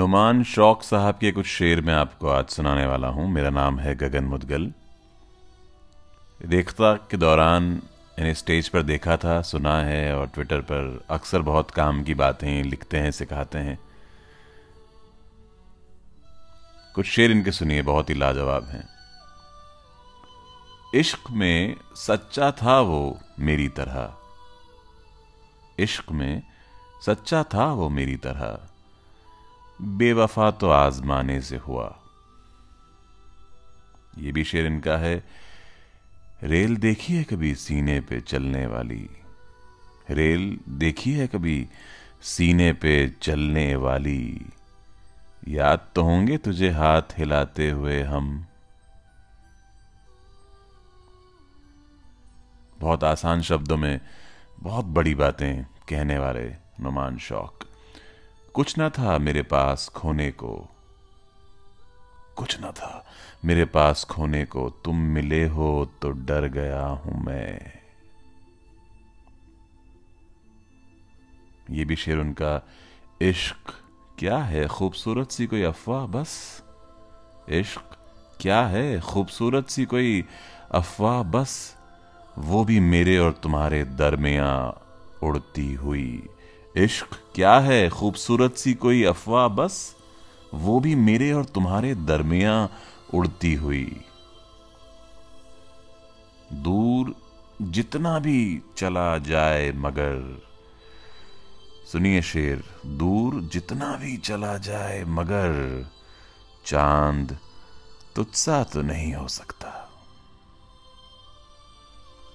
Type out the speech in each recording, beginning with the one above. नुमान शौक साहब के कुछ शेर मैं आपको आज सुनाने वाला हूँ। मेरा नाम है गगन मुदगल। देखता के दौरान इन्हें स्टेज पर देखा था, सुना है और ट्विटर पर अक्सर बहुत काम की बातें लिखते हैं, सिखाते हैं। कुछ शेर इनके सुनिए, बहुत ही लाजवाब हैं। इश्क में सच्चा था वो मेरी तरह, इश्क में सच्चा था वो मेरी तरह, बेवफा तो आजमाने से हुआ। ये भी शेर इनका है। रेल देखी है कभी सीने पे चलने वाली, रेल देखी है कभी सीने पे चलने वाली, याद तो होंगे तुझे हाथ हिलाते हुए हम। बहुत आसान शब्दों में बहुत बड़ी बातें कहने वाले नुमान शौक। कुछ ना था मेरे पास खोने को, कुछ ना था मेरे पास खोने को, तुम मिले हो तो डर गया हूं मैं। ये भी शेर उनका। इश्क क्या है खूबसूरत सी कोई अफवाह बस, इश्क क्या है खूबसूरत सी कोई अफवाह बस, वो भी मेरे और तुम्हारे दरमियां उड़ती हुई। इश्क क्या है खूबसूरत सी कोई अफवाह बस, वो भी मेरे और तुम्हारे दरमियां उड़ती हुई। दूर जितना भी चला जाए मगर, सुनिए शेर। दूर जितना भी चला जाए मगर, चांद तुझसा तो नहीं हो सकता।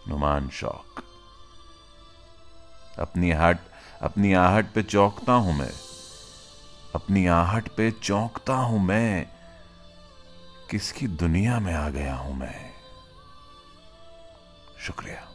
नुमान शौक। अपनी आहट पे चौंकता हूं मैं, अपनी आहट पे चौंकता हूं मैं, किसकी दुनिया में आ गया हूं मैं। शुक्रिया।